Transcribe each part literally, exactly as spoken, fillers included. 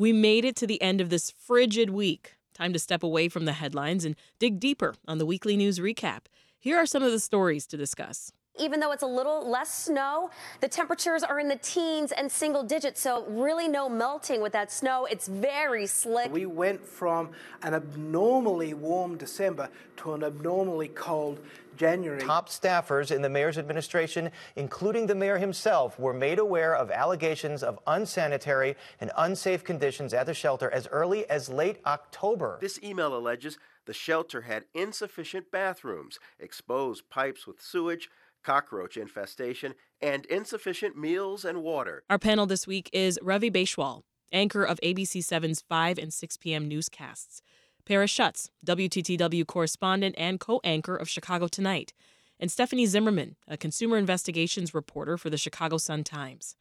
We made it to the end of this frigid week. Time to step away from the headlines and dig deeper on the weekly news recap. Here are some of the stories to discuss. Even though it's a little less snow, the temperatures are in the teens and single digits, so really no melting with that snow. It's very slick. We went from an abnormally warm December to an abnormally cold January. Top staffers in the mayor's administration, including the mayor himself, were made aware of allegations of unsanitary and unsafe conditions at the shelter as early as late October. This email alleges the shelter had insufficient bathrooms, exposed pipes with sewage, cockroach infestation, and insufficient meals and water. Our panel this week is Ravi Baichwal, anchor of A B C seven's five and six p.m. newscasts, Paris Schutz, W T T W correspondent and co-anchor of Chicago Tonight, and Stephanie Zimmerman, a consumer investigations reporter for the Chicago Sun-Times.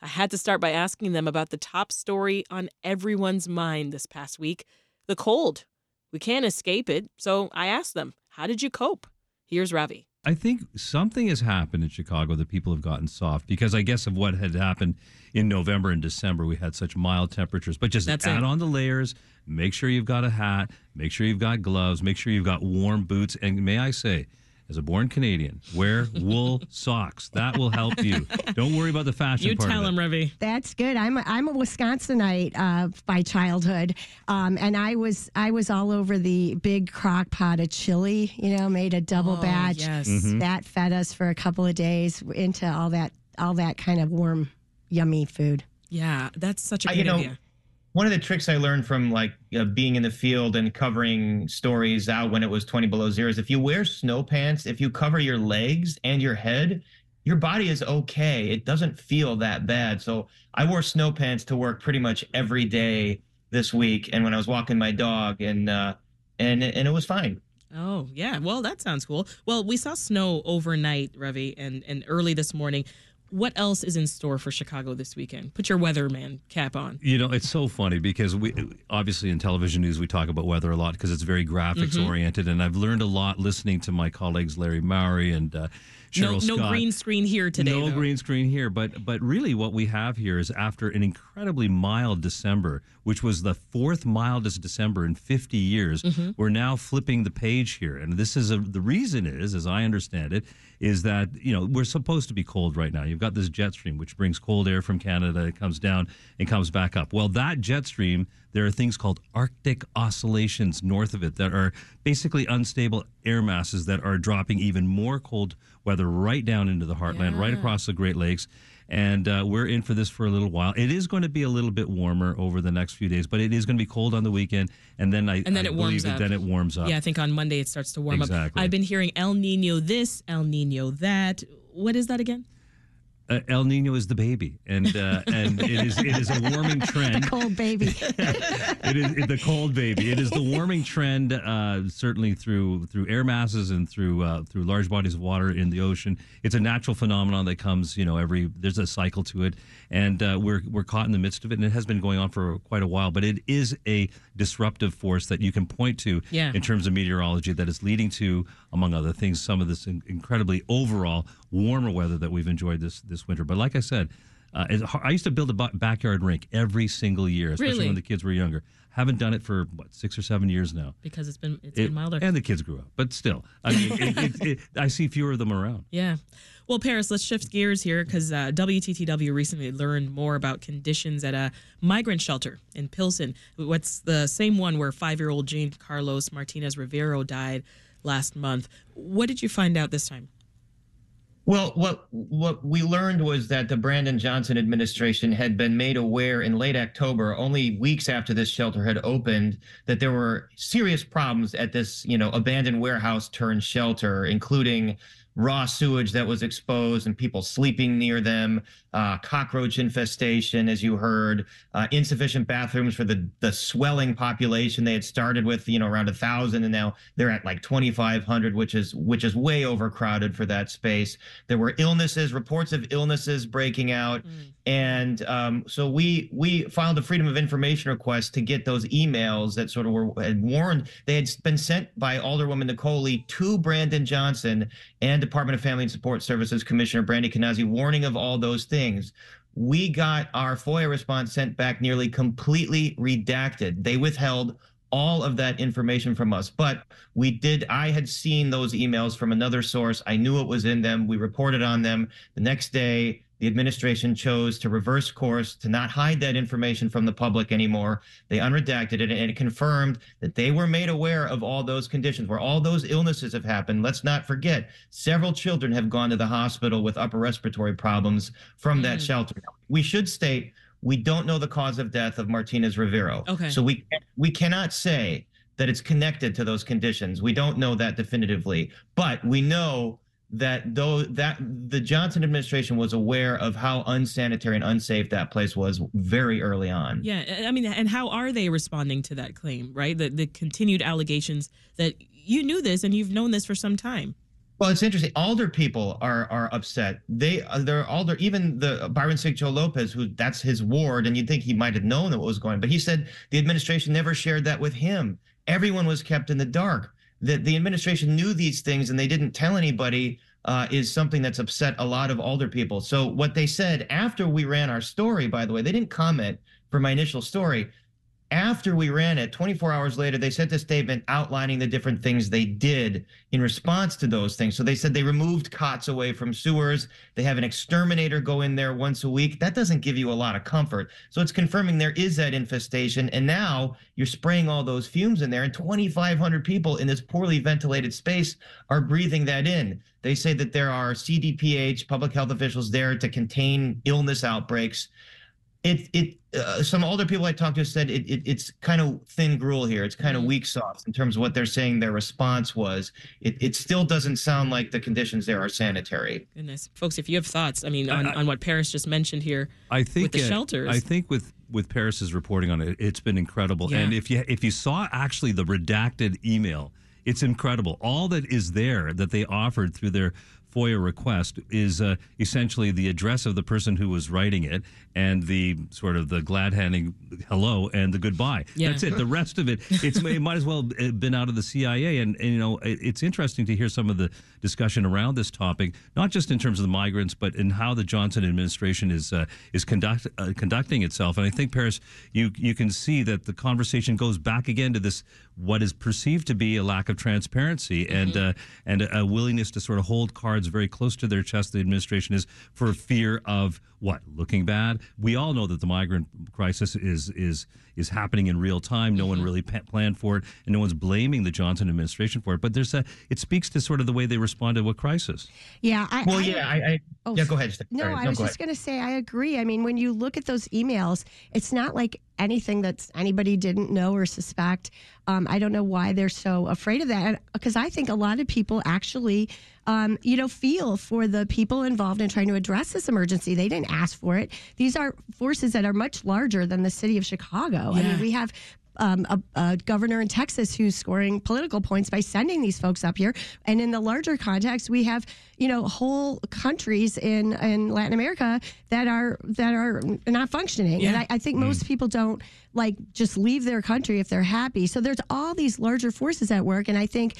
I had to start by asking them about the top story on everyone's mind this past week, the cold. We can't escape it, so I asked them, how did you cope? Here's Ravi. I think something has happened in Chicago that people have gotten soft because I guess of what had happened in November and December. We had such mild temperatures, but just That's add it. on the layers, make sure you've got a hat, make sure you've got gloves, make sure you've got warm boots. And may I say, as a born Canadian, wear wool socks. That will help you. Don't worry about the fashion you part. You tell him, Ravi. That's good. I'm a, I'm a Wisconsinite uh, by childhood, um, and I was I was all over the big crock pot of chili. You know, made a double oh, batch. Yes. Mm-hmm. That fed us for a couple of days into all that all that kind of warm, yummy food. Yeah, that's such a good I, you know, idea. One of the tricks I learned from like uh, being in the field and covering stories out when it was twenty below zero is if you wear snow pants, if you cover your legs and your head, your body is okay. It doesn't feel that bad. So I wore snow pants to work pretty much every day this week. And when I was walking my dog and uh, and and it was fine. Oh, yeah. Well, that sounds cool. Well, we saw snow overnight, Ravi, and, and early this morning. What else is in store for Chicago this weekend? Put your weatherman cap on. You know, it's so funny because we obviously in television news we talk about weather a lot because it's very graphics mm-hmm. oriented, and I've learned a lot listening to my colleagues Larry Mowry and uh, Cheryl no, Scott. No green screen here today. No though. green screen here, but but really what we have here is after an incredibly mild December, which was the fourth mildest December in fifty years, mm-hmm. we're now flipping the page here, and this is a, the reason is, as I understand it, is that you know we're supposed to be cold right now. You've got this jet stream, which brings cold air from Canada. It comes down and comes back up. Well, that jet stream, there are things called Arctic oscillations north of it that are basically unstable air masses that are dropping even more cold weather right down into the heartland, yeah. right across the Great Lakes. And uh, we're in for this for a little while. It is going to be a little bit warmer over the next few days, but it is going to be cold on the weekend. And then I, and then I it warms believe up. It, then it warms up. Yeah, I think on Monday it starts to warm exactly. up. I've been hearing El Nino this, El Nino that. What is that again? Uh, El Nino is the baby, and uh, and it is it is a warming trend. The cold baby. it is it, the cold baby. It is the warming trend, uh, certainly through through air masses and through uh, through large bodies of water in the ocean. It's a natural phenomenon that comes, you know, every there's a cycle to it, and uh, we're we're caught in the midst of it, and it has been going on for quite a while. But it is a disruptive force that you can point to yeah. in terms of meteorology that is leading to, among other things, some of this in- incredibly overall warmer weather that we've enjoyed this. this This winter, but like I said, uh, I used to build a backyard rink every single year, especially really? when the kids were younger. Haven't done it for what six or seven years now because it's been it's it, been milder and the kids grew up. But still, I mean, it, it, it, I see fewer of them around. Yeah, well, Paris, let's shift gears here because uh, W T T W recently learned more about conditions at a migrant shelter in Pilsen. What's the same one where five-year-old Jean Carlos Martinez-Rivero died last month? What did you find out this time? Well, what what we learned was that the Brandon Johnson administration had been made aware in late October, only weeks after this shelter had opened, that there were serious problems at this, you know, abandoned warehouse turned shelter, including raw sewage that was exposed and people sleeping near them, uh, cockroach infestation, as you heard, uh, insufficient bathrooms for the, the swelling population. They had started with, you know, around one thousand, and now they're at like twenty-five hundred, which is which is way overcrowded for that space. There were illnesses, reports of illnesses breaking out. Mm. And um, so we we filed a Freedom of Information request to get those emails that sort of were had warned. They had been sent by Alderwoman Nicole Lee to Brandon Johnson and Department of Family and Support Services Commissioner Brandi Canazzi, warning of all those things. We got our FOIA response sent back nearly completely redacted. They withheld all of that information from us, but we did. I had seen those emails from another source. I knew it was in them. We reported on them. The next day, the administration chose to reverse course, to not hide that information from the public anymore. They unredacted it, and it confirmed that they were made aware of all those conditions, where all those illnesses have happened. Let's not forget, several children have gone to the hospital with upper respiratory problems from mm. that shelter. We should state we don't know the cause of death of Martinez-Rivero. Okay. So we we cannot say that it's connected to those conditions. We don't know that definitively, but we know that though that the Johnson administration was aware of how unsanitary and unsafe that place was very early on. Yeah, I mean, and how are they responding to that claim, right? The, the continued allegations that you knew this and you've known this for some time. Well, it's interesting. Alder people are are upset. They, they're alder, even the Byron Sigjo Lopez, who that's his ward, and you'd think he might have known what was going on, but he said the administration never shared that with him. Everyone was kept in the dark. That the administration knew these things and they didn't tell anybody uh, is something that's upset a lot of Alder people. So what they said after we ran our story, by the way, they didn't comment for my initial story. After we ran it, twenty-four hours later, they sent a statement outlining the different things they did in response to those things. So they said they removed cots away from sewers. They have an exterminator go in there once a week. That doesn't give you a lot of comfort. So it's confirming there is that infestation. And now you're spraying all those fumes in there, and twenty-five hundred people in this poorly ventilated space are breathing that in. They say that there are C D P H, public health officials there to contain illness outbreaks. It, it, uh, some older people I talked to said it, it, it's kind of thin gruel here. It's kind of weak sauce in terms of what they're saying their response was. It, it still doesn't sound like the conditions there are sanitary. Goodness. Folks, if you have thoughts, I mean, on, I, on what Paris just mentioned here, I think with the it, shelters. I think with, with Paris's reporting on it, it's been incredible. Yeah. And if you if you saw actually the redacted email, it's incredible. All that is there that they offered through their FOIA request is uh, essentially the address of the person who was writing it and the sort of the glad-handing hello and the goodbye. Yeah. That's it. The rest of it, it's, it might as well have been out of the C I A. And, and, you know, it's interesting to hear some of the discussion around this topic, not just in terms of the migrants, but in how the Johnson administration is uh, is conduct, uh, conducting itself. And I think, Paris, you, you can see that the conversation goes back again to this, what is perceived to be a lack of transparency mm-hmm. and, uh, and a, a willingness to sort of hold cards very close to their chest, the administration is, for fear of what? Looking bad? We all know that the migrant crisis is is is happening in real time. No one really pa- planned for it, and no one's blaming the Johnson administration for it. But there's a, it speaks to sort of the way they respond to a crisis. Yeah. I, well, I, yeah. I, I, oh, yeah, go ahead. No, Sorry, I no, was just going to say I agree. I mean, when you look at those emails, it's not like anything that anybody didn't know or suspect. Um, I don't know why they're so afraid of that, because I think a lot of people actually, um, you know, feel for the people involved in trying to address this emergency. They didn't ask for it. These are forces that are much larger than the city of Chicago. Yeah. I mean, we have um, a, a governor in Texas who's scoring political points by sending these folks up here. And in the larger context, we have, you know, whole countries in, in Latin America that are that are not functioning. Yeah. And I, I think mm. most people don't, like, just leave their country if they're happy. So there's all these larger forces at work. And I think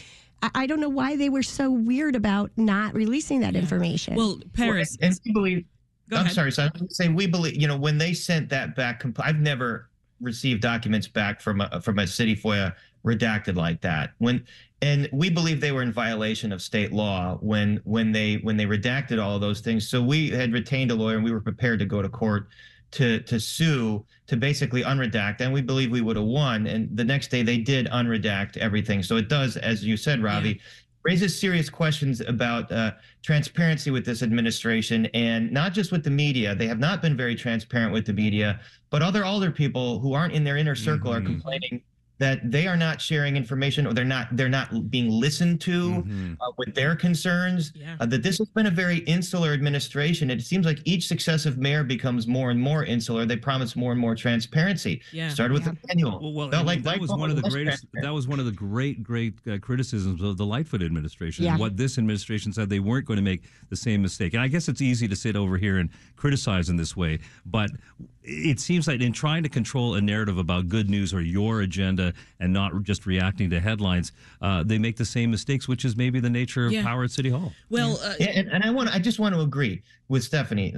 I don't know why they were so weird about not releasing that yeah. information. Well, Paris, well, and we believe. Go I'm ahead. sorry, so I'm going to say we believe. You know, when they sent that back, compl- I've never received documents back from a, from a city FOIA redacted like that. When and we believe they were in violation of state law when when they when they redacted all of those things. So we had retained a lawyer and we were prepared to go to court to to sue to basically unredact, and we believe we would have won. And the next day they did unredact everything. So it does, as you said, Ravi, yeah. raises serious questions about uh, transparency with this administration, and not just with the media. They have not been very transparent with the media, but other older people who aren't in their inner circle mm-hmm. are complaining that they are not sharing information, or they're not they're not being listened to mm-hmm. uh, with their concerns, yeah. uh, that this has been a very insular administration. It seems like each successive mayor becomes more and more insular. They promise more and more transparency. Yeah. Started with yeah. the manual. Well, well, Felt like mean, that was one of the greatest. That was one of the great, great uh, criticisms of the Lightfoot administration. Yeah. What this administration said, they weren't going to make the same mistake. And I guess it's easy to sit over here and criticize in this way, but it seems like in trying to control a narrative about good news or your agenda, and not just reacting to headlines, uh, they make the same mistakes, which is maybe the nature of yeah. power at City Hall. Well, uh, yeah, and, and I want—I just want to agree with Stephanie.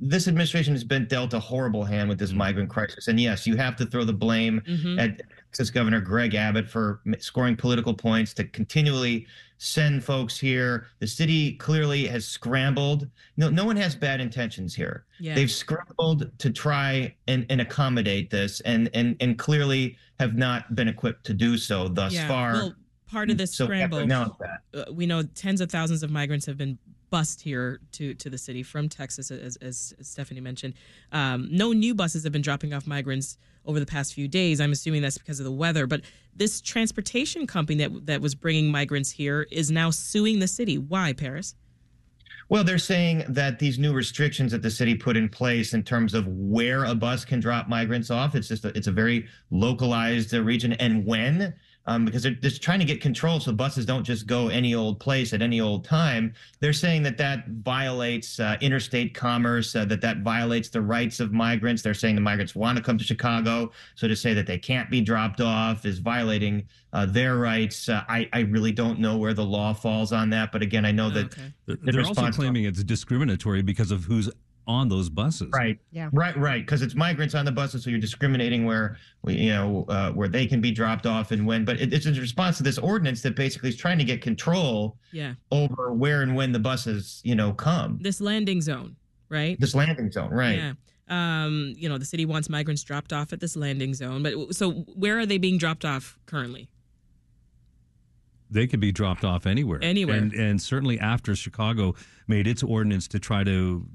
This administration has been dealt a horrible hand with this mm-hmm. migrant crisis. And yes, you have to throw the blame mm-hmm. at Texas Governor Greg Abbott for scoring political points to continually send folks here. The city clearly has scrambled. No, no one has bad intentions here. Yeah. They've scrambled to try and, and accommodate this, and and and clearly have not been equipped to do so thus yeah. far. Well, part of this so scramble, uh, we know tens of thousands of migrants have been bused here to, to the city from Texas, as, as Stephanie mentioned. Um, no new buses have been dropping off migrants over the past few days. I'm assuming that's because of the weather. But this transportation company that that was bringing migrants here is now suing the city. Why, Paris? Well, they're saying that these new restrictions that the city put in place in terms of where a bus can drop migrants off, it's just a, it's a very localized region, and when, um, because they're just trying to get control so buses don't just go any old place at any old time. They're saying that that violates uh, interstate commerce, uh, that that violates the rights of migrants. They're saying the migrants want to come to Chicago, so to say that they can't be dropped off is violating Uh, their rights. Uh, I, I really don't know where the law falls on that. But again, I know that okay. the, the they're also claiming it's discriminatory because of who's on those buses. Right. Yeah. Right. Right. Because it's migrants on the buses. So you're discriminating where, you know, uh, where they can be dropped off and when. But it, it's in response to this ordinance that basically is trying to get control yeah. over where and when the buses, you know, come. This landing zone. Right. This landing zone. Right. Yeah. Um, you know, the city wants migrants dropped off at this landing zone. But so where are they being dropped off currently? They could be dropped off anywhere. Anywhere. And, and certainly after Chicago made its ordinance to try to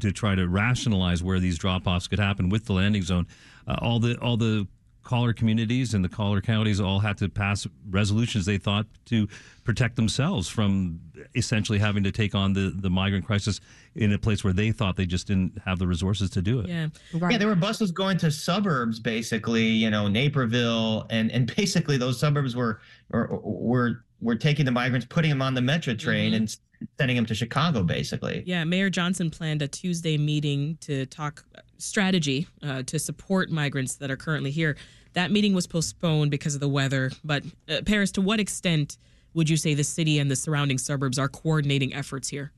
to try to rationalize where these drop-offs could happen with the landing zone, uh, all the all the collar communities and the collar counties all had to pass resolutions, they thought, to protect themselves from essentially having to take on the, the migrant crisis in a place where they thought they just didn't have the resources to do it. Yeah, right. Yeah, there were buses going to suburbs, basically, you know, Naperville, and, and basically those suburbs were were were, were taking the migrants, putting them on the Metro train, mm-hmm. and sending them to Chicago, basically. Yeah, Mayor Johnson planned a Tuesday meeting to talk strategy uh, to support migrants that are currently here. That meeting was postponed because of the weather. But, uh, Paris, to what extent would you say the city and the surrounding suburbs are coordinating efforts here?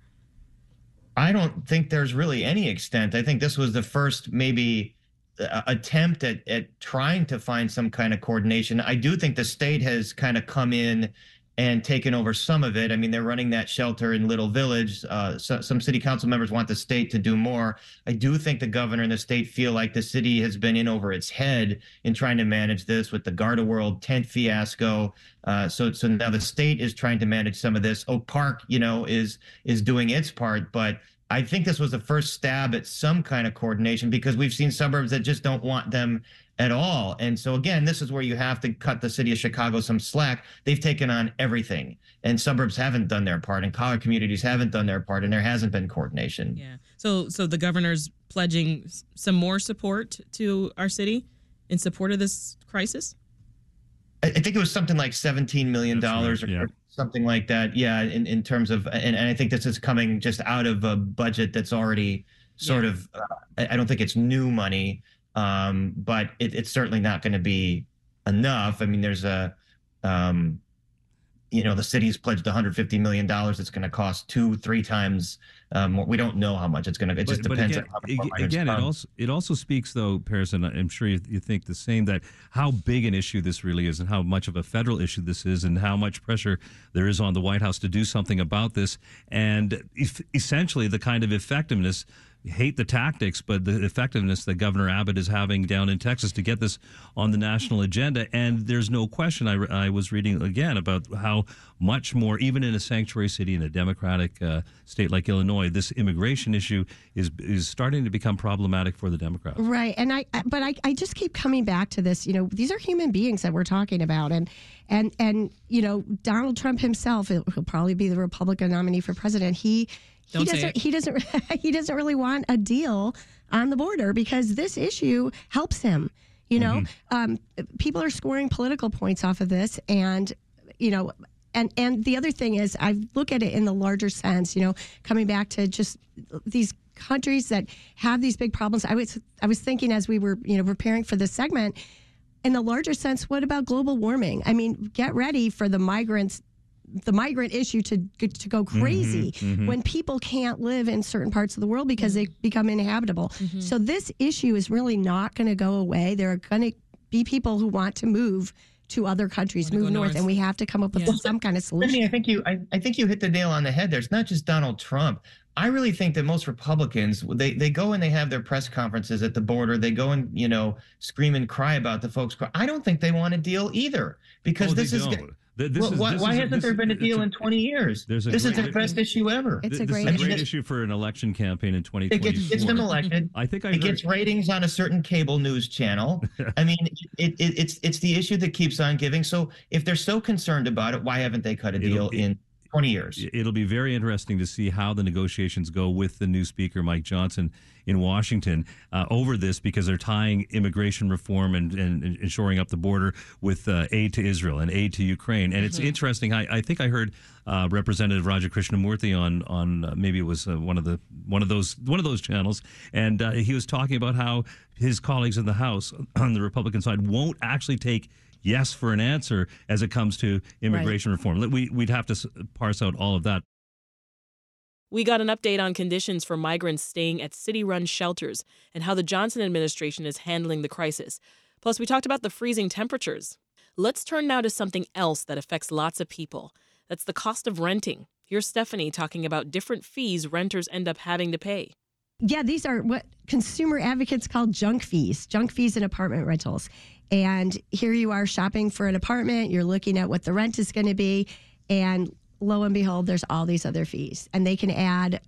I don't think there's really any extent. I think this was the first maybe uh, attempt at, at trying to find some kind of coordination. I do think the state has kind of come in and taken over some of it. I mean, they're running that shelter in Little Village. Uh, so, some city council members want the state to do more. I do think the governor and the state feel like the city has been in over its head in trying to manage this with the Garda World tent fiasco. Uh, so, so now the state is trying to manage some of this. Oak Park, you know, is is doing its part, but I think this was the first stab at some kind of coordination, because we've seen suburbs that just don't want them at all. And so, again, this is where you have to cut the city of Chicago some slack. They've taken on everything, and suburbs haven't done their part, and collar communities haven't done their part, and there hasn't been coordination. Yeah. So so the governor's pledging some more support to our city in support of this crisis? I, I think it was something like seventeen million dollars. That's right. Yeah. or something like that. Yeah, in, in terms of, and, and I think this is coming just out of a budget that's already sort yeah. of, uh, I, I don't think it's new money. Um, but it, it's certainly not going to be enough. I mean, there's a, um, you know, the city's pledged one hundred fifty million dollars. It's going to cost two, three times um, more. We don't know how much it's going to. It just but, depends. But again, on how much again it also it also speaks, though, Paris, and I'm sure you, you think the same, that how big an issue this really is, and how much of a federal issue this is, and how much pressure there is on the White House to do something about this, and if, essentially the kind of effectiveness hate the tactics, but the effectiveness that Governor Abbott is having down in Texas to get this on the national agenda. And there's no question, I, re- I was reading again about how much more, even in a sanctuary city, in a Democratic uh, state like Illinois, this immigration issue is is starting to become problematic for the Democrats. Right. And I, but I, I just keep coming back to this, you know, these are human beings that we're talking about. And, and, and you know, Donald Trump himself, he'll probably be the Republican nominee for president. He He doesn't, he doesn't. He doesn't. He doesn't really want a deal on the border because this issue helps him. You know, mm-hmm. um, people are scoring political points off of this, and you know, and and the other thing is, I look at it in the larger sense. You know, coming back to just these countries that have these big problems. I was I was thinking as we were you know preparing for this segment, in the larger sense, what about global warming? I mean, get ready for the migrants. The migrant issue to to go crazy mm-hmm, mm-hmm. when people can't live in certain parts of the world because mm-hmm. they become inhabitable. Mm-hmm. So this issue is really not going to go away. There are going to be people who want to move to other countries, move north, north, and we have to come up with yeah. some kind of solution. I mean, I think you, I, I think you hit the nail on the head there. It's not just Donald Trump. I really think that most Republicans, they, they go and they have their press conferences at the border. They go and, you know, scream and cry about the folks. I don't think they want a deal either because oh, this is... Don't. This well, is, why, why is, hasn't this, there been a deal a, in twenty years? This is the best issue ever. It's a great, this is a great issue for an election campaign in twenty twenty-four. It gets, gets them elected. I think I it heard. gets ratings on a certain cable news channel. I mean, it, it, it's it's the issue that keeps on giving. So if they're so concerned about it, why haven't they cut a deal It'll, in twenty years? It'll be very interesting to see how the negotiations go with the new speaker, Mike Johnson, in Washington uh, over this, because they're tying immigration reform and, and, and shoring up the border with uh, aid to Israel and aid to Ukraine. And it's mm-hmm. interesting. I, I think I heard uh, Representative Raja Krishnamoorthy on on uh, maybe it was uh, one of the one of those one of those channels, and uh, he was talking about how his colleagues in the House on the Republican side won't actually take yes for an answer as it comes to immigration right. reform. We we'd have to parse out all of that. We got an update on conditions for migrants staying at city-run shelters and how the Johnson administration is handling the crisis. Plus, we talked about the freezing temperatures. Let's turn now to something else that affects lots of people. That's the cost of renting. Here's Stephanie talking about different fees renters end up having to pay. Yeah, these are what consumer advocates call junk fees, junk fees in apartment rentals. And here you are shopping for an apartment. You're looking at what the rent is going to be, and lo and behold, there's all these other fees, and they can add,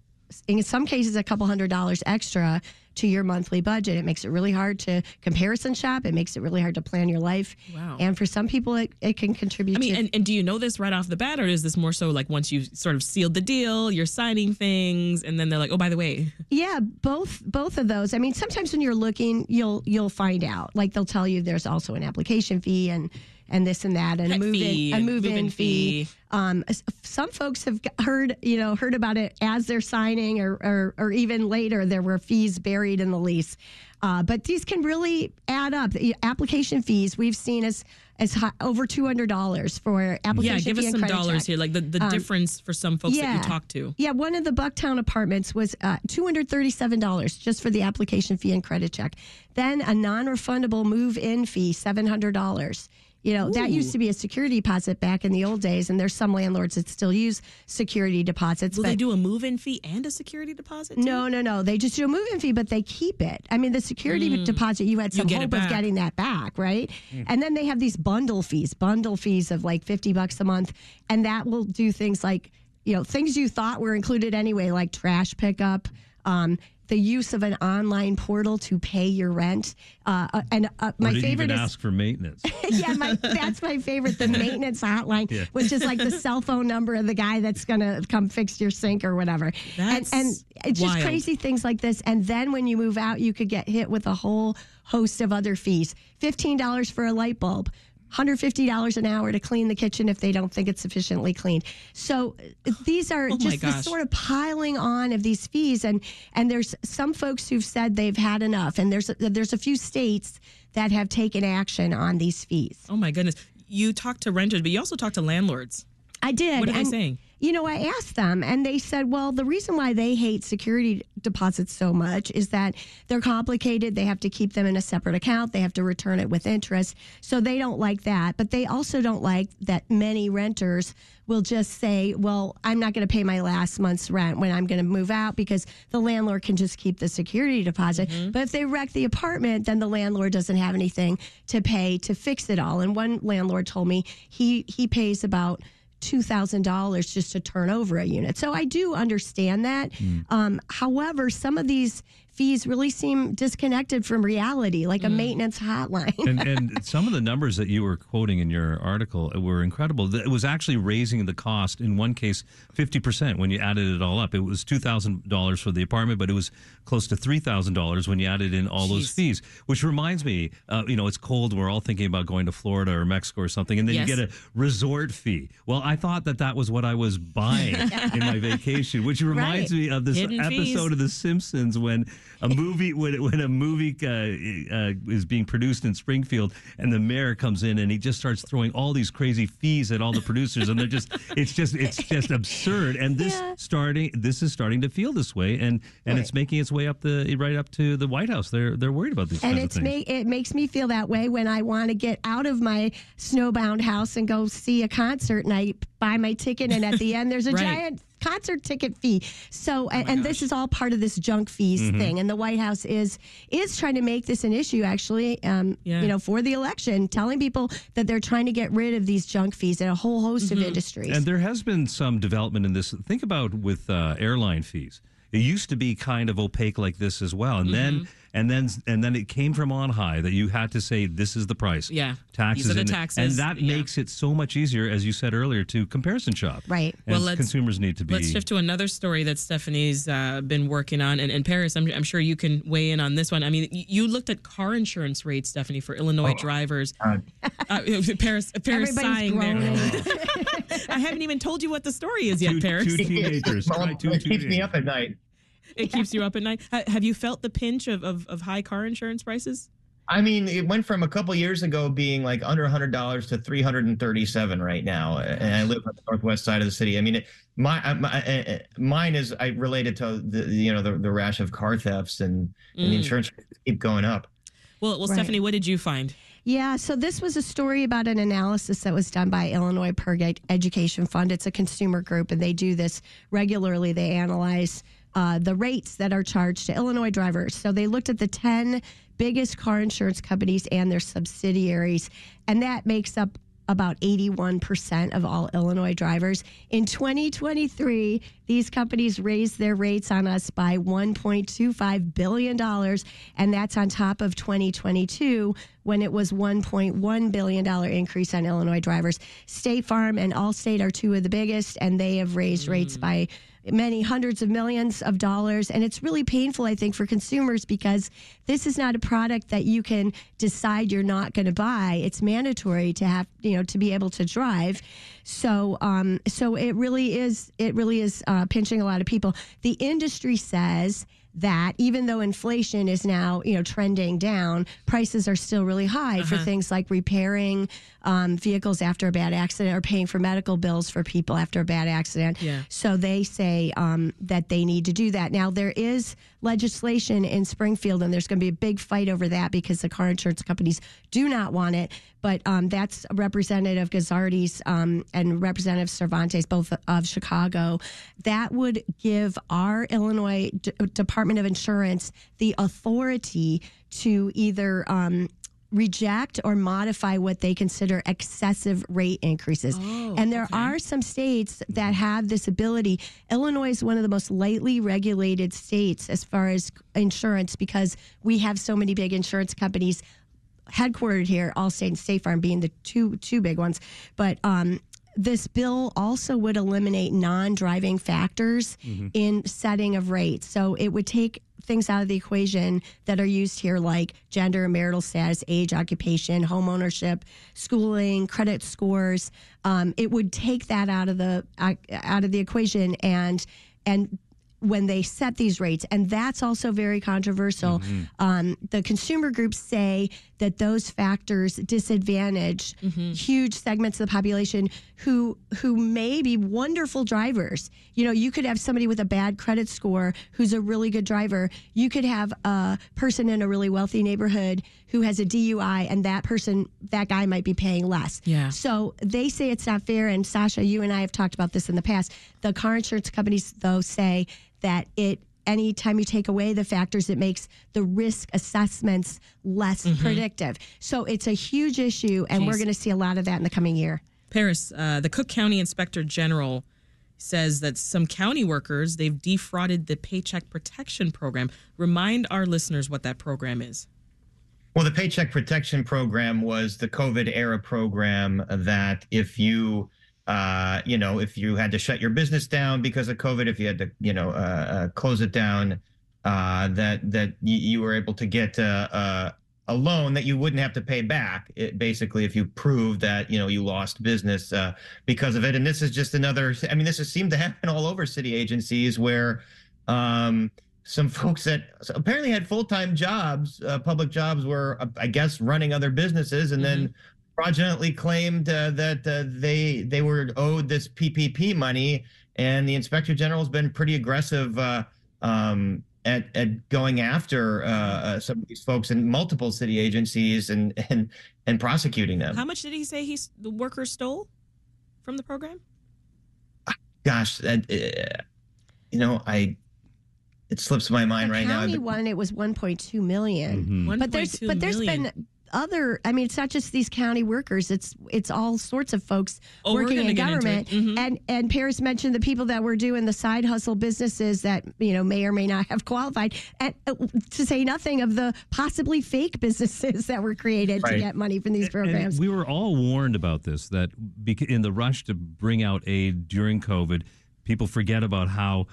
in some cases, a couple hundred dollars extra to your monthly budget. It makes it really hard to comparison shop. It makes it really hard to plan your life. Wow. And for some people, it, it can contribute to... I mean, to- and, and do you know this right off the bat, or is this more so like once you sort of sealed the deal, you're signing things, and then they're like, oh, by the way... Yeah, both both of those. I mean, sometimes when you're looking, you'll you'll find out. Like, they'll tell you there's also an application fee, and... and this and that, and a move-in and move move fee. fee. Um, some folks have heard, you know, heard about it as they're signing, or, or, or even later. There were fees buried in the lease, uh, but these can really add up. The application fees we've seen as as high, over two hundred dollars for application. Yeah, give fee us some dollars check. here, like the, the um, difference for some folks yeah, that you talk to. Yeah, one of the Bucktown apartments was uh, two hundred thirty-seven dollars just for the application fee and credit check. Then a non-refundable move-in fee, seven hundred dollars. You know, Ooh. that used to be a security deposit back in the old days, and there's some landlords that still use security deposits. Will but they do a move-in fee and a security deposit? Too? No, no, no. They just do a move-in fee, but they keep it. I mean, the security mm. deposit, you had some you hope of getting that back, right? Mm. And then they have these bundle fees, bundle fees of like fifty bucks a month, and that will do things like, you know, things you thought were included anyway, like trash pickup, um, the use of an online portal to pay your rent, uh, and uh, my didn't favorite even is ask for maintenance. yeah, my, that's my favorite. The maintenance hotline, yeah. which is like the cell phone number of the guy that's gonna come fix your sink or whatever. That's and, and it's wild. Just crazy things like this. And then when you move out, you could get hit with a whole host of other fees: fifteen dollars for a light bulb, one hundred fifty dollars an hour to clean the kitchen if they don't think it's sufficiently cleaned. So these are oh just the sort of piling on of these fees. And, and there's some folks who've said they've had enough. And there's, there's a few states that have taken action on these fees. Oh, my goodness. You talked to renters, but you also talked to landlords. I did. What are and, they saying? you know, I asked them, and they said, well, the reason why they hate security deposits so much is that they're complicated. They have to keep them in a separate account. They have to return it with interest. So they don't like that. But they also don't like that many renters will just say, well, I'm not going to pay my last month's rent when I'm going to move out because the landlord can just keep the security deposit. Mm-hmm. But if they wreck the apartment, then the landlord doesn't have anything to pay to fix it all. And one landlord told me he, he pays about two thousand dollars just to turn over a unit. So I do understand that. Mm. Um, however, some of these fees really seem disconnected from reality, like mm. a maintenance hotline. and, and some of the numbers that you were quoting in your article were incredible. It was actually raising the cost, in one case, fifty percent when you added it all up. It was two thousand dollars for the apartment, but it was close to three thousand dollars when you added in all Jeez. those fees, which reminds me, uh, you know, it's cold. We're all thinking about going to Florida or Mexico or something, and then yes. you get a resort fee. Well, I thought that that was what I was buying in my vacation, which reminds right. me of this Hidden episode fees. of The Simpsons when... A movie when, when a movie uh, uh, is being produced in Springfield, and the mayor comes in and he just starts throwing all these crazy fees at all the producers, and they're just it's just it's just absurd. And this yeah. starting this is starting to feel this way, and, and right. it's making its way up the right up to the White House. They're they're worried about these. And kinds it's of things. Ma- it makes me feel that way when I want to get out of my snowbound house and go see a concert, and I buy my ticket, and at the end there's a right. giant. concert ticket fee. So, oh and gosh. this is all part of this junk fees mm-hmm. thing. And the White House is is trying to make this an issue, actually, um, yeah. you know, for the election, telling people that they're trying to get rid of these junk fees in a whole host mm-hmm. of industries. And there has been some development in this. Think about with uh, airline fees. It used to be kind of opaque like this as well. And mm-hmm. then and then and then it came from on high that you had to say this is the price. Yeah. Taxes. These are the taxes. And that yeah. makes it so much easier, as you said earlier, to comparison shop. Right. Well, let's, consumers need to be. Let's shift to another story that Stephanie's uh, been working on. And, and Paris, I'm, I'm sure you can weigh in on this one. I mean, you looked at car insurance rates, Stephanie, for Illinois oh, drivers. Uh, uh, Paris, Paris sighing there. I haven't even told you what the story is yet, two, Paris. Two teenagers. Well, two, it two keeps teenagers. me up at night. It yeah. keeps you up at night. Have you felt the pinch of, of, of high car insurance prices? I mean, it went from a couple years ago being like under one hundred dollars to three hundred thirty-seven dollars right now. And I live on the northwest side of the city. I mean, it, my, my mine is I related to the you know the, the rash of car thefts and, mm. and the insurance rates keep going up. Well, well, right. Stephanie, what did you find? Yeah, so this was a story about an analysis that was done by Illinois Purgate Education Fund. It's a consumer group, and they do this regularly. They analyze uh, the rates that are charged to Illinois drivers. So they looked at the ten biggest car insurance companies and their subsidiaries, and that makes up about eighty-one percent of all Illinois drivers. In twenty twenty-three, these companies raised their rates on us by one point two five billion dollars, and that's on top of twenty twenty-two, when it was one point one billion dollars increase on Illinois drivers. State Farm and Allstate are two of the biggest, and they have raised mm. rates by many hundreds of millions of dollars. And it's really painful, I think, for consumers, because this is not a product that you can decide you're not going to buy. It's mandatory to have, you know, to be able to drive. So, um, so it really is, it really is uh, pinching a lot of people. The industry says that even though inflation is now, you know, trending down, prices are still really high uh-huh. for things like repairing um, vehicles after a bad accident or paying for medical bills for people after a bad accident. Yeah. So they say um, that they need to do that. Now, there is legislation in Springfield, and there's going to be a big fight over that because the car insurance companies do not want it. But um, that's Representative Gazzardi's um, and Representative Cervantes, both of Chicago. That would give our Illinois D- Department of Insurance the authority to either um, reject or modify what they consider excessive rate increases. Oh, and there okay. are some states that have this ability. Illinois is one of the most lightly regulated states as far as insurance because we have so many big insurance companies headquartered here, Allstate and State Farm being the two two big ones. But um, this bill also would eliminate non-driving factors mm-hmm. in setting of rates. So it would take things out of the equation that are used here, like gender and marital status, age, occupation, home ownership, schooling, credit scores. Um, it would take that out of the out of the equation and and when they set these rates, and that's also very controversial. Mm-hmm. Um, the consumer groups say that those factors disadvantage mm-hmm. huge segments of the population who who may be wonderful drivers. You know, you could have somebody with a bad credit score who's a really good driver. You could have a person in a really wealthy neighborhood who has a D U I, and that person, that guy might be paying less. Yeah. So they say it's not fair, and Sasha, you and I have talked about this in the past. The car insurance companies, though, say that it any time you take away the factors, it makes the risk assessments less mm-hmm. predictive. So it's a huge issue, and Jeez. we're going to see a lot of that in the coming year. Paris, uh, the Cook County Inspector General says that some county workers, they've defrauded the Paycheck Protection Program. Remind our listeners what that program is. Well, the Paycheck Protection Program was the COVID-era program that if you, uh, you know, if you had to shut your business down because of COVID, if you had to, you know, uh, uh, close it down, uh, that that y- you were able to get uh, uh, a loan that you wouldn't have to pay back, it, basically, if you proved that, you know, you lost business uh, because of it. And this is just another, I mean, this has seemed to happen all over city agencies where um some folks that apparently had full-time jobs, uh, public jobs, were, uh, I guess, running other businesses, and mm-hmm. then fraudulently claimed uh, that uh, they they were owed this P P P money. And the Inspector General's been pretty aggressive uh, um, at at going after uh, uh, some of these folks in multiple city agencies and and and prosecuting them. How much did he say he the workers stole from the program? Gosh, that, uh, you know, I. It slips my mind the right now. The county one, it was one point two million. Mm-hmm. one. But there's but there's million. been other. I mean, it's not just these county workers. It's it's all sorts of folks oh, working in government. Mm-hmm. And and Paris mentioned the people that were doing the side hustle businesses that, you know, may or may not have qualified. And uh, to say nothing of the possibly fake businesses that were created right. to get money from these programs. And we were all warned about this, that in the rush to bring out aid during COVID, people forget about how.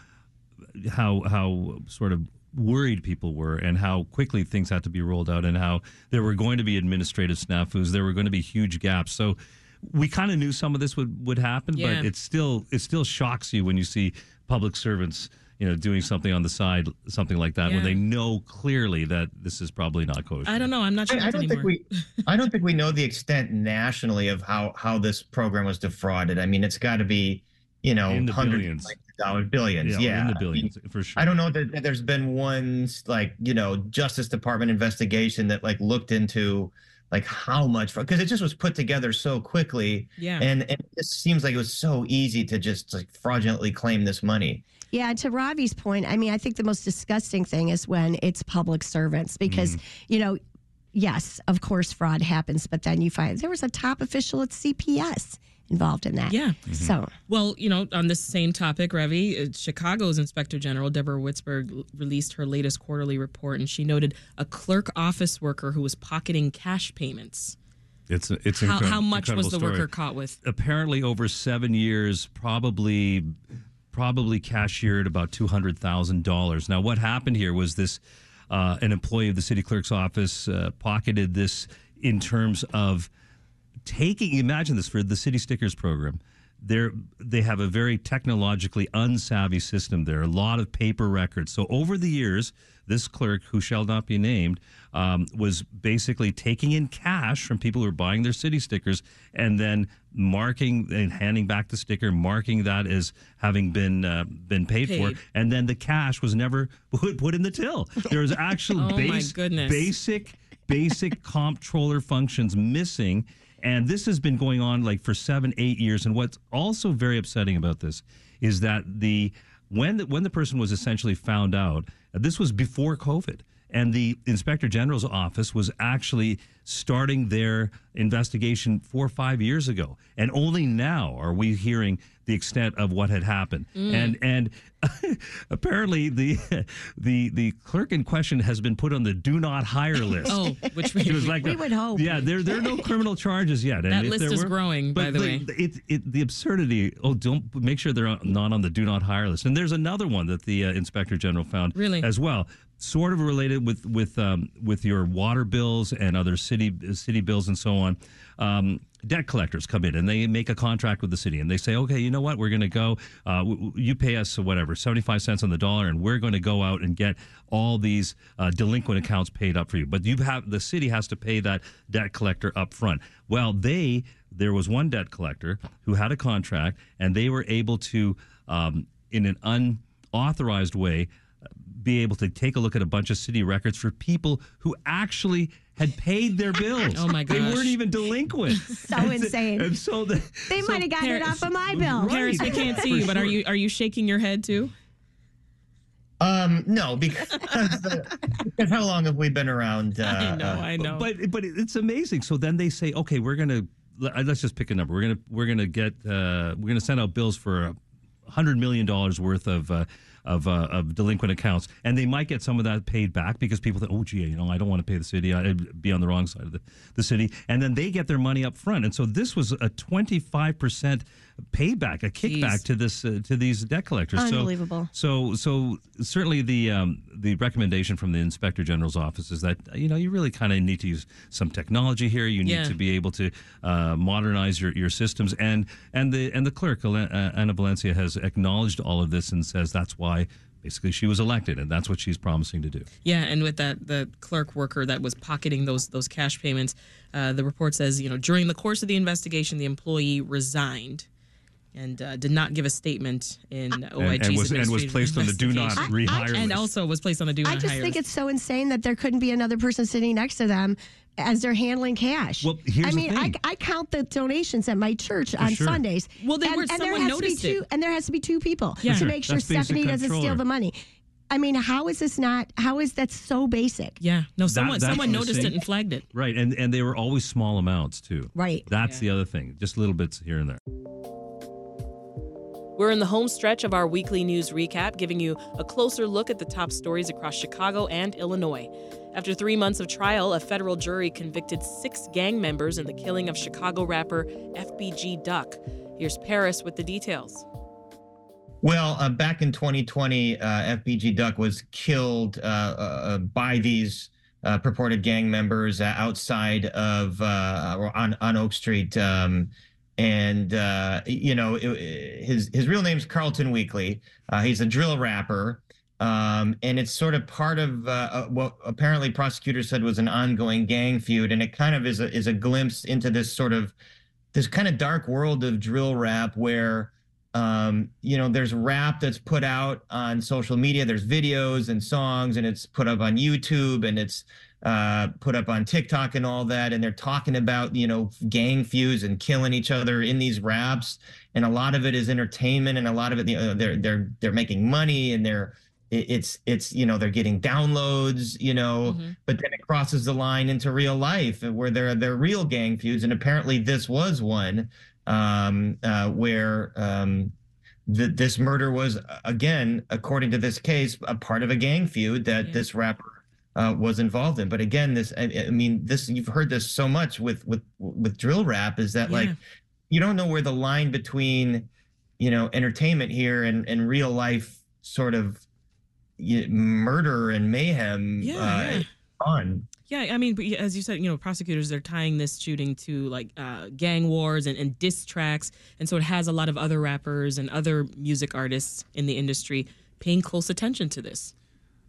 how how sort of worried people were and how quickly things had to be rolled out and how there were going to be administrative snafus, there were going to be huge gaps. So we kind of knew some of this would, would happen, yeah. but it still it still shocks you when you see public servants, you know, doing something on the side, something like that, yeah. when they know clearly that this is probably not kosher. I don't know. I'm not sure I, I don't anymore. Think we, I don't think we know the extent nationally of how, how this program was defrauded. I mean, it's got to be, you know, in the hundreds. Billions. Billions, yeah, yeah. In the billions, for sure. I don't know that there's been one, like, you know, Justice Department investigation that, like, looked into, like, how much, because it just was put together so quickly, yeah. And, and it just seems like it was so easy to just, like, fraudulently claim this money. Yeah, to Ravi's point, I mean, I think the most disgusting thing is when it's public servants, because, mm. you know, yes, of course, fraud happens, but then you find there was a top official at C P S involved in that. Yeah. Mm-hmm. So, well, you know, on this same topic, Revi, Chicago's Inspector General, Deborah Witzberg, released her latest quarterly report, and she noted a clerk office worker who was pocketing cash payments. It's, it's how, incre- how much was the story. worker caught with? Apparently over seven years, probably, probably cashiered about two hundred thousand dollars. Now, what happened here was this, uh, an employee of the city clerk's office uh, pocketed this in terms of taking, imagine this, for the city stickers program. They're, they have a very technologically unsavvy system there, a lot of paper records. So over the years, this clerk, who shall not be named, um, was basically taking in cash from people who were buying their city stickers and then marking and handing back the sticker, marking that as having been uh, been paid, paid for. And then the cash was never put in the till. There was actual oh base, basic, basic comptroller functions missing. And this has been going on, like, for seven, eight years. And what's also very upsetting about this is that the when the, when the person was essentially found out, this was before COVID. And the Inspector General's office was actually starting their investigation four or five years ago. And only now are we hearing the extent of what had happened. Mm. And and apparently the the the clerk in question has been put on the do not hire list. Oh, which we, was like, we would hope. Yeah, there, there are no criminal charges yet. And that list is were, growing, by the, the way. It, it, the absurdity, oh, don't make sure they're not on the do not hire list. And there's another one that the uh, Inspector General found really? as well. sort of related with with um, with your water bills and other city city bills and so on. Um, debt collectors come in and they make a contract with the city and they say, okay, you know what, we're going to go, uh, w- you pay us whatever, seventy-five cents on the dollar, and we're going to go out and get all these uh, delinquent accounts paid up for you. But you have the city has to pay that debt collector up front. Well, they there was one debt collector who had a contract, and they were able to, um, in an unauthorized way, be able to take a look at a bunch of city records for people who actually had paid their bills. Oh my gosh. They weren't even delinquent. So and insane. And so the, they so might have gotten Paris, it off of my bill. Right. Paris, we can't see you, but are you are you shaking your head too? Um, no, because, because how long have we been around? Uh, I know, I know. But but it's amazing. So then they say, okay, we're gonna let's just pick a number. We're gonna we're gonna get uh, we're gonna send out bills for a hundred million dollars worth of. Uh, Of, uh, of delinquent accounts, and they might get some of that paid back because people think, oh, gee, you know, I don't want to pay the city. I'd be on the wrong side of the, the city. And then they get their money up front. And so this was a twenty-five percent payback, a kickback Jeez. to this uh, to these debt collectors. Unbelievable. So, so, so certainly the um, the recommendation from the Inspector General's office is that, you know, you really kind of need to use some technology here. You need yeah. to be able to uh, modernize your, your systems. And and the and the clerk, uh, Ana Valencia, has acknowledged all of this and says that's why basically she was elected, and that's what she's promising to do. Yeah, and with that, the clerk worker that was pocketing those those cash payments, uh, the report says, you know, during the course of the investigation, the employee resigned and uh, did not give a statement in O I G's and was, and was placed on the do not rehire I, I, list. And also was placed on the do not hire list. I just think list. It's so insane that there couldn't be another person sitting next to them as they're handling cash. Well, here's I mean, the thing. I, I count the donations at my church For on sure. Sundays. Well, they and, were, and someone noticed it. Two, and there has to be two people yeah. to make sure That's Stephanie doesn't steal the money. I mean, how is this not, how is that so basic? Yeah. No, someone that, someone noticed it and flagged it. Right, and, and they were always small amounts, too. Right. That's yeah. the other thing, just little bits here and there. We're in the home stretch of our weekly news recap, giving you a closer look at the top stories across Chicago and Illinois. After three months of trial, a federal jury convicted six gang members in the killing of Chicago rapper F B G Duck. Here's Paris with the details. Well, uh, back in twenty twenty, uh, F B G Duck was killed uh, uh, by these uh, purported gang members uh, outside of uh, on, on Oak Street. Um, And, uh, you know, it, his his real name's Carlton Weekly. Uh, he's a drill rapper. Um, and it's sort of part of uh, what apparently prosecutors said was an ongoing gang feud. And it kind of is a, is a glimpse into this sort of this kind of dark world of drill rap where, um, you know, there's rap that's put out on social media. There's videos and songs, and it's put up on YouTube, and it's uh put up on TikTok and all that, and they're talking about, you know, gang feuds and killing each other in these raps, and a lot of it is entertainment, and a lot of it, you know, they're they're they're making money, and they're it's it's you know, they're getting downloads, you know, mm-hmm. but then it crosses the line into real life where there are there are real gang feuds, and apparently this was one um uh where um th- this murder was, again, according to this case, a part of a gang feud that yeah. this rapper Uh, was involved in. But again, this I, I mean, this you've heard this so much with with with drill rap is that yeah. like you don't know where the line between, you know, entertainment here and, and real life sort of you know, murder and mayhem yeah, uh, yeah. on. Yeah, I mean, but as you said, you know, prosecutors, they're tying this shooting to like uh, gang wars and, and diss tracks. And so it has a lot of other rappers and other music artists in the industry paying close attention to this.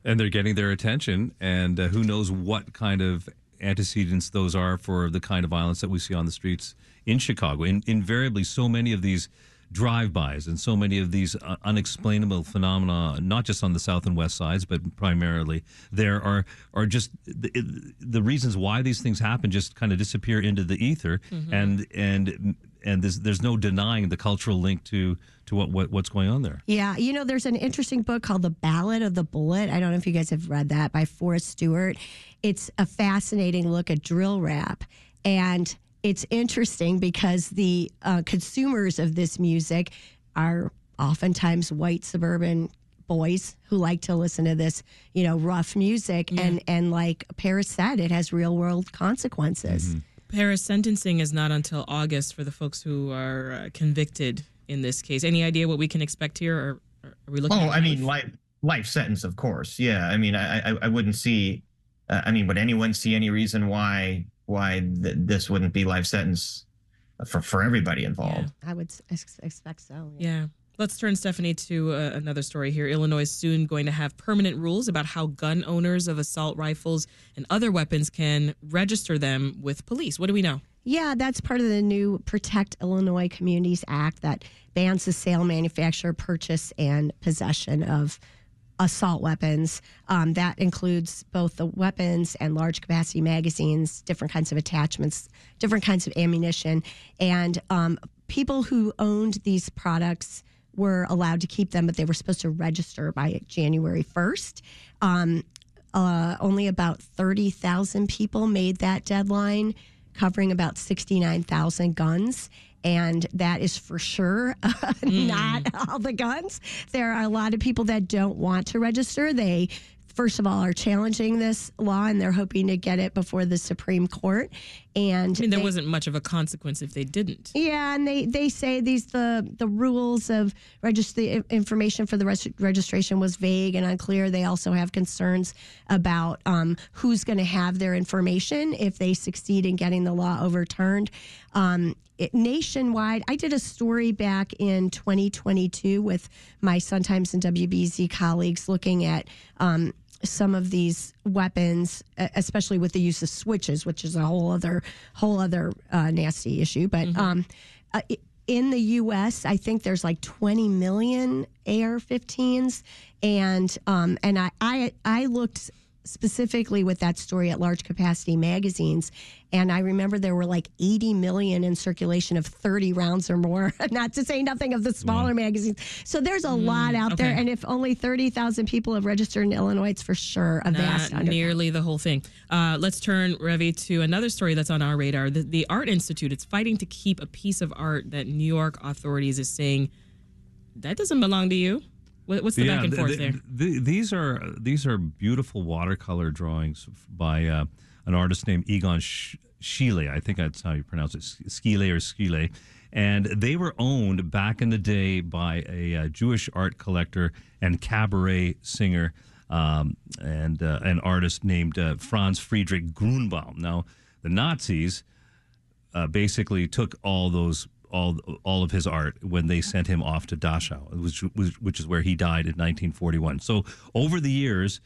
And they're getting their attention, and uh, who knows what kind of antecedents those are for the kind of violence that we see on the streets in Chicago. In, invariably, so many of these drive-bys and so many of these uh, unexplainable phenomena, not just on the south and west sides, but primarily there are are just the, the reasons why these things happen just kind of disappear into the ether, mm-hmm. and and and there's, there's no denying the cultural link to. To what, what what's going on there. Yeah, you know, there's an interesting book called The Ballad of the Bullet. I don't know if you guys have read that, by Forrest Stewart. It's a fascinating look at drill rap, and it's interesting because the uh, consumers of this music are oftentimes white suburban boys who like to listen to this, you know, rough music, yeah. and and like Paris said, it has real world consequences. Mm-hmm. Paris, sentencing is not until August for the folks who are uh, convicted in this case. Any idea what we can expect here? Or, or are we looking? Oh, at I mean, life, Life sentence, of course. Yeah, I mean, I I, I wouldn't see. Uh, I mean, would anyone see any reason why why th- this wouldn't be life sentence for for everybody involved? Yeah, I would ex- expect so. Yeah. yeah. Let's turn, Stephanie, to uh, another story here. Illinois is soon going to have permanent rules about how gun owners of assault rifles and other weapons can register them with police. What do we know? Yeah, that's part of the new Protect Illinois Communities Act that bans the sale, manufacture, purchase, and possession of assault weapons. Um, that includes both the weapons and large capacity magazines, different kinds of attachments, different kinds of ammunition. And um, people who owned these products were allowed to keep them, but they were supposed to register by January first. Um, uh, only about thirty thousand people made that deadline, covering about sixty-nine thousand guns. And that is for sure uh, mm. not all the guns. There are a lot of people that don't want to register. They, first of all, are challenging this law, and they're hoping to get it before the Supreme Court. And I mean, there they, wasn't much of a consequence if they didn't. Yeah, and they, they say these the, the rules of register information for the res- registration was vague and unclear. They also have concerns about um, who's going to have their information if they succeed in getting the law overturned. Um, it, nationwide, I did a story back in twenty twenty-two with my Sun-Times and W B E Z colleagues looking at um, some of these weapons, especially with the use of switches, which is a whole other whole other uh, nasty issue. But mm-hmm. um, uh, in the U S, I think there's like twenty million A R fifteens, and um, and I, I I looked specifically with that story at large capacity magazines, and I remember there were like eighty million in circulation of thirty rounds or more, not to say nothing of the smaller mm. magazines. So there's a mm, lot out okay. there, and if only thirty thousand people have registered in Illinois, it's for sure a not vast undertaking. Nearly the whole thing. Uh, let's turn, Revi, to another story that's on our radar. The, the Art Institute, it's fighting to keep a piece of art that New York authorities is saying, that doesn't belong to you. What's the yeah, back and forth the, there? The, the, these are these are beautiful watercolor drawings by uh, an artist named Egon Schiele. I think that's how you pronounce it, Schiele or Schiele. And they were owned back in the day by a uh, Jewish art collector and cabaret singer um, and uh, an artist named uh, Franz Friedrich Grunbaum. Now, the Nazis uh, basically took all those all all of his art when they sent him off to Dachau, which, which is where he died in nineteen forty-one. So over the years,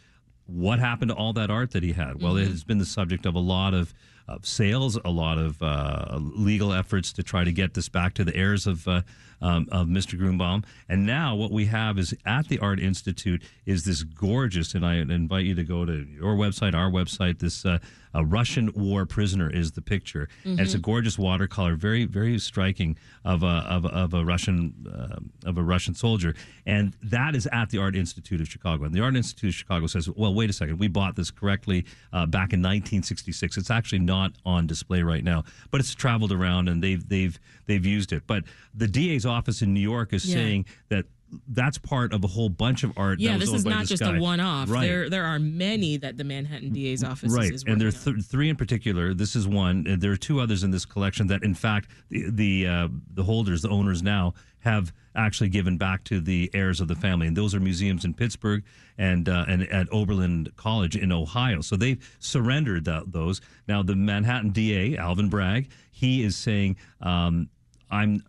what happened to all that art that he had? Well, mm-hmm. it has been the subject of a lot of, of sales, a lot of uh, legal efforts to try to get this back to the heirs of uh, um, of Mister Grunbaum. And now what we have is at the Art Institute is this gorgeous, and I invite you to go to your website, our website, this uh, a Russian war prisoner is the picture. Mm-hmm. And it's a gorgeous watercolor, very, very striking of a of, of a Russian uh, of a Russian soldier. And that is at the Art Institute of Chicago. And the Art Institute of Chicago says, well, wait a second, we bought this correctly uh, back in nineteen sixty-six. It's actually not on display right now, but it's traveled around and they've they've they've used it. But the D A's office in New York is yeah. saying that that's part of a whole bunch of art. Yeah, that was this is not this just guy. a one-off. Right. There, there are many that the Manhattan D A's office right. is working on. Right, and there are th- three in particular. This is one. And there are two others in this collection that, in fact, the the, uh, the holders, the owners now, have actually given back to the heirs of the family. And those are museums in Pittsburgh and uh, and at Oberlin College in Ohio. So they've surrendered that, those. Now, the Manhattan D A, Alvin Bragg, he is saying, um, I'm...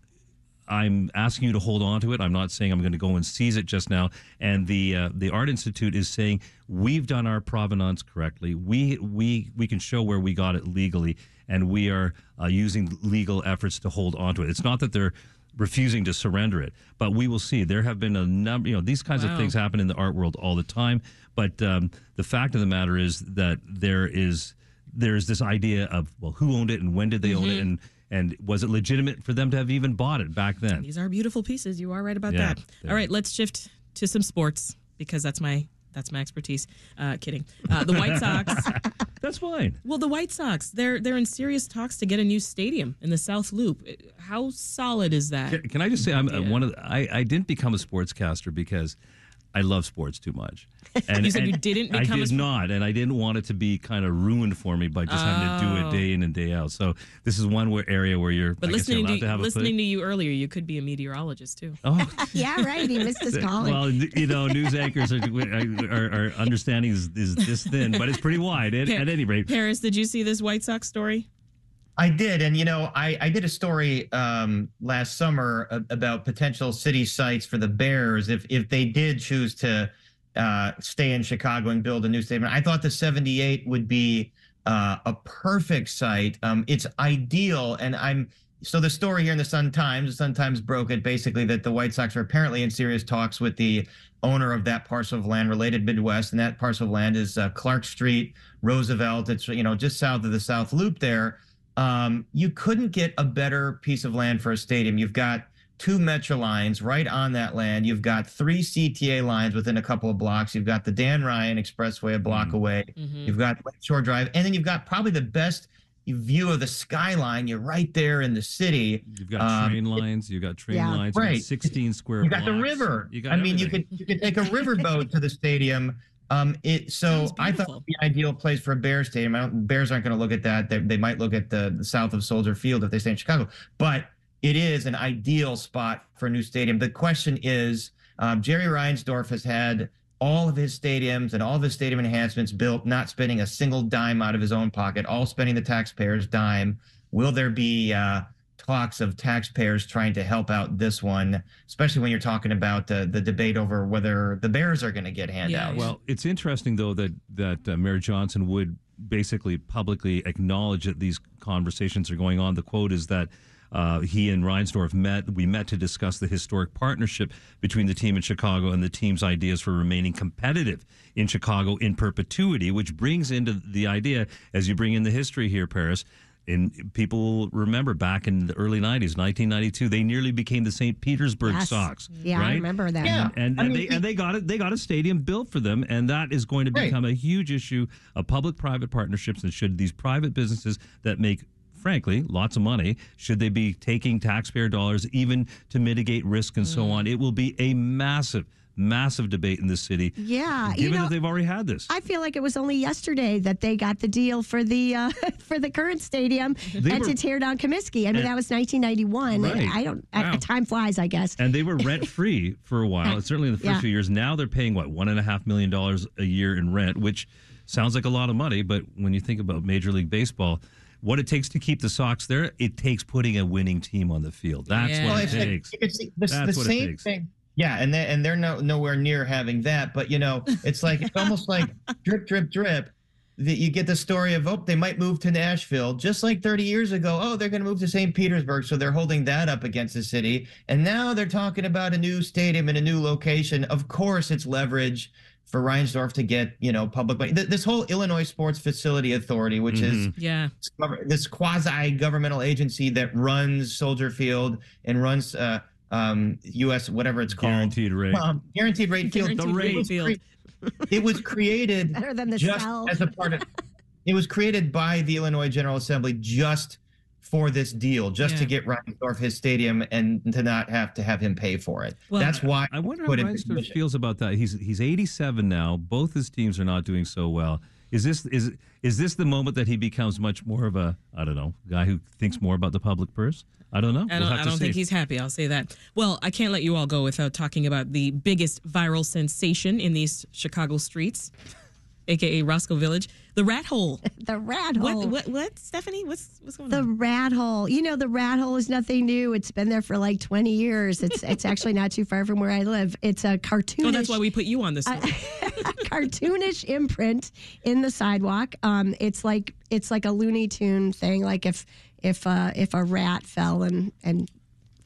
I'm asking you to hold on to it. I'm not saying I'm going to go and seize it just now. And the uh, the Art Institute is saying we've done our provenance correctly. We we we can show where we got it legally, and we are uh, using legal efforts to hold on to it. It's not that they're refusing to surrender it, but we will see. There have been a number, you know, these kinds wow. of things happen in the art world all the time. But um, the fact of the matter is that there is there is this idea of well, who owned it and when did they mm-hmm. own it and. And was it legitimate for them to have even bought it back then? These are beautiful pieces. You are right about yeah, that. Yeah. All right, let's shift to some sports because that's my that's my expertise. Uh, kidding. Uh, the White Sox. That's fine. Well, the White Sox, they're they're in serious talks to get a new stadium in the South Loop. How solid is that? Can, can I just say I'm yeah. one of the, I I didn't become a sportscaster because I love sports too much. And, you said and you didn't become I did a sp- not, and I didn't want it to be kind of ruined for me by just oh. having to do it day in and day out. So this is one where area where you're, but I listening you're allowed to, to have listening a to you earlier, you could be a meteorologist too. Oh, yeah, right. He missed his calling. Well, you know, news anchors are our understanding is, is this thin, but it's pretty wide. At, Par- at any rate, Paris, did you see this White Sox story? I did. And, you know, I, I did a story um, last summer about potential city sites for the Bears if if they did choose to uh, stay in Chicago and build a new stadium. I thought the seventy-eight would be uh, a perfect site. Um, it's ideal. And I'm so the story here in the Sun-Times, the Sun-Times broke it basically that the White Sox are apparently in serious talks with the owner of that parcel of land related Midwest. And that parcel of land is uh, Clark Street, Roosevelt. It's, you know, just south of the South Loop there. Um, you couldn't get a better piece of land for a stadium. You've got two Metro lines right on that land. You've got three C T A lines within a couple of blocks. You've got the Dan Ryan Expressway a block mm-hmm. away. Mm-hmm. You've got Lakeshore Drive. And then you've got probably the best view of the skyline. You're right there in the city. You've got um, train lines. You've got train yeah, lines. Right. You've got sixteen square blocks. You've got the river. You got I everything. mean, you could, you could take a riverboat to the stadium. Um, it so I thought it would be an ideal place for a Bears stadium. I don't, Bears aren't going to look at that. They, they might look at the, the south of Soldier Field if they stay in Chicago. But it is an ideal spot for a new stadium. The question is, um, Jerry Reinsdorf has had all of his stadiums and all of his stadium enhancements built, not spending a single dime out of his own pocket, all spending the taxpayers' dime. Will there be uh, talks of taxpayers trying to help out this one, especially when you're talking about uh, the debate over whether the Bears are going to get handouts? Yeah. Well, it's interesting, though, that, that uh, Mayor Johnson would basically publicly acknowledge that these conversations are going on. The quote is that uh, he and Reinsdorf met. We met to discuss the historic partnership between the team in Chicago and the team's ideas for remaining competitive in Chicago in perpetuity, which brings into the idea, as you bring in the history here, Paris, and people remember back in the early nineties, nineteen ninety-two, they nearly became the Saint Petersburg yes. Sox. Yeah, right? I remember that. Yeah. And, and, and, mean, they, and they got it. They got a stadium built for them, and that is going to become right. a huge issue of public-private partnerships. And should these private businesses that make, frankly, lots of money, should they be taking taxpayer dollars even to mitigate risk and mm. so on? It will be a massive Massive debate in this city. Yeah, given you know, that they've already had this, I feel like it was only yesterday that they got the deal for the uh, for the current stadium they and were, to tear down Comiskey. I mean, and, that was nineteen ninety-one. Right. And I don't. Wow. I, time flies, I guess. And they were rent free for a while. Certainly in the first yeah. few years. Now they're paying what one and a half million dollars a year in rent, which sounds like a lot of money. But when you think about Major League Baseball, what it takes to keep the Sox there, it takes putting a winning team on the field. That's yeah. what well, it takes. Like, it's the, the, That's the what same it takes. Thing. Yeah, and they, and they're no, nowhere near having that. But, you know, it's like it's almost like drip, drip, drip. That you get the story of, oh, they might move to Nashville, just like thirty years ago. Oh, they're going to move to Saint Petersburg, so they're holding that up against the city. And now they're talking about a new stadium and a new location. Of course, it's leverage for Reinsdorf to get, you know, public money. This whole Illinois Sports Facility Authority, which mm-hmm. is yeah. this quasi-governmental agency that runs Soldier Field and runs uh, – Um, U S whatever it's called, guaranteed rate, um, guaranteed rate field. Guaranteed the rate it field. Cre- it was created better than the just cell. as a part of. It was created by the Illinois General Assembly just for this deal, just yeah. to get Reinsdorf his stadium and to not have to have him pay for it. Well, that's why I wonder how Reinsdorf feels about that. He's he's eighty-seven now. Both his teams are not doing so well. Is this is is this the moment that he becomes much more of a I don't know guy who thinks more about the public purse? I don't know. I don't, we'll I don't think he's happy. I'll say that. Well, I can't let you all go without talking about the biggest viral sensation in these Chicago streets, a k a. Roscoe Village, the rat hole. The rat hole. What, what, what, Stephanie? What's what's going the on? The rat hole. You know, the rat hole is nothing new. It's been there for like twenty years. It's it's actually not too far from where I live. It's a cartoonish. Oh, that's why we put you on this one. Uh, a cartoonish imprint in the sidewalk. Um, it's like it's like a Looney Tune thing. Like if... If uh, if a rat fell and, and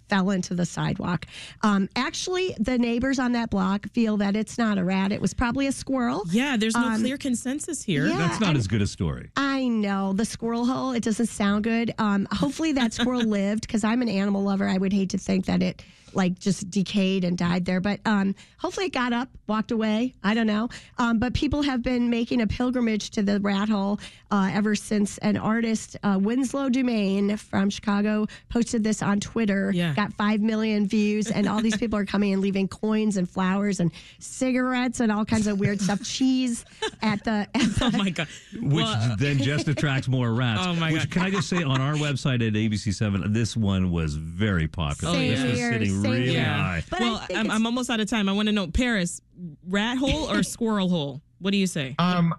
fell into the sidewalk. Um, actually, the neighbors on that block feel that it's not a rat. It was probably a squirrel. Yeah, there's no um, clear consensus here. Yeah, that's not as good a story. I know. The squirrel hole, it doesn't sound good. Um, hopefully that squirrel lived, because I'm an animal lover. I would hate to think that it... like just decayed and died there. But um, hopefully it got up, walked away. I don't know. Um, but people have been making a pilgrimage to the rat hole uh, ever since an artist, uh, Winslow Dumaine from Chicago, posted this on Twitter. Yeah. got five million views, and all these people are coming and leaving coins and flowers and cigarettes and all kinds of weird stuff, cheese at the... At the oh, my God. Which well, then just attracts more rats. Oh, my which, God. Can I just say, on our website at A B C seven, this one was very popular. Same this year, was sitting really year. high. But well, I'm, I'm almost out of time. I want to know, Paris, rat hole or squirrel hole? What do you say? Um...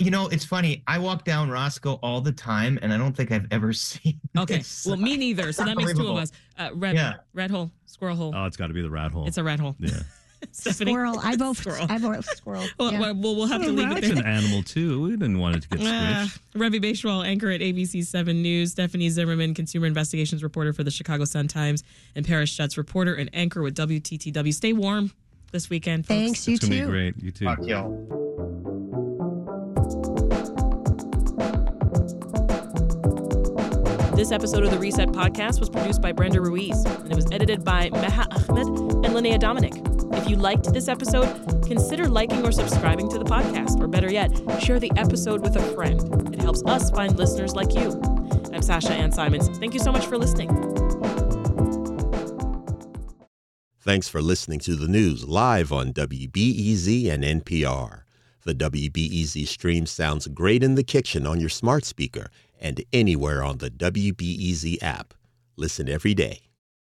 You know, it's funny. I walk down Roscoe all the time, and I don't think I've ever seen Okay. This. Well, me neither. So that makes two of us. Uh, red, yeah. rat hole, squirrel hole. Oh, it's got to be the rat hole. It's a rat hole. Yeah. Stephanie? Squirrel. I vote squirrel. I vote squirrel. Well, yeah. well, we'll have well, to leave it there. It's an animal, too. We didn't want it to get switched. Uh, Ravi Baichwal, anchor at A B C seven News. Stephanie Zimmerman, consumer investigations reporter for the Chicago Sun-Times. And Paris Schutz, reporter and anchor with W T T W. Stay warm this weekend, folks. Thanks, you it's too. It's going to be great. You too. Fuck y'all. This episode of the Reset Podcast was produced by Brenda Ruiz, and it was edited by Meha Ahmed and Linnea Dominic. If you liked this episode, consider liking or subscribing to the podcast, or better yet, share the episode with a friend. It helps us find listeners like you. I'm Sasha Ann Simons. Thank you so much for listening. Thanks for listening to the news live on W B E Z and N P R. The W B E Z stream sounds great in the kitchen on your smart speaker and anywhere on the W B E Z app. Listen every day.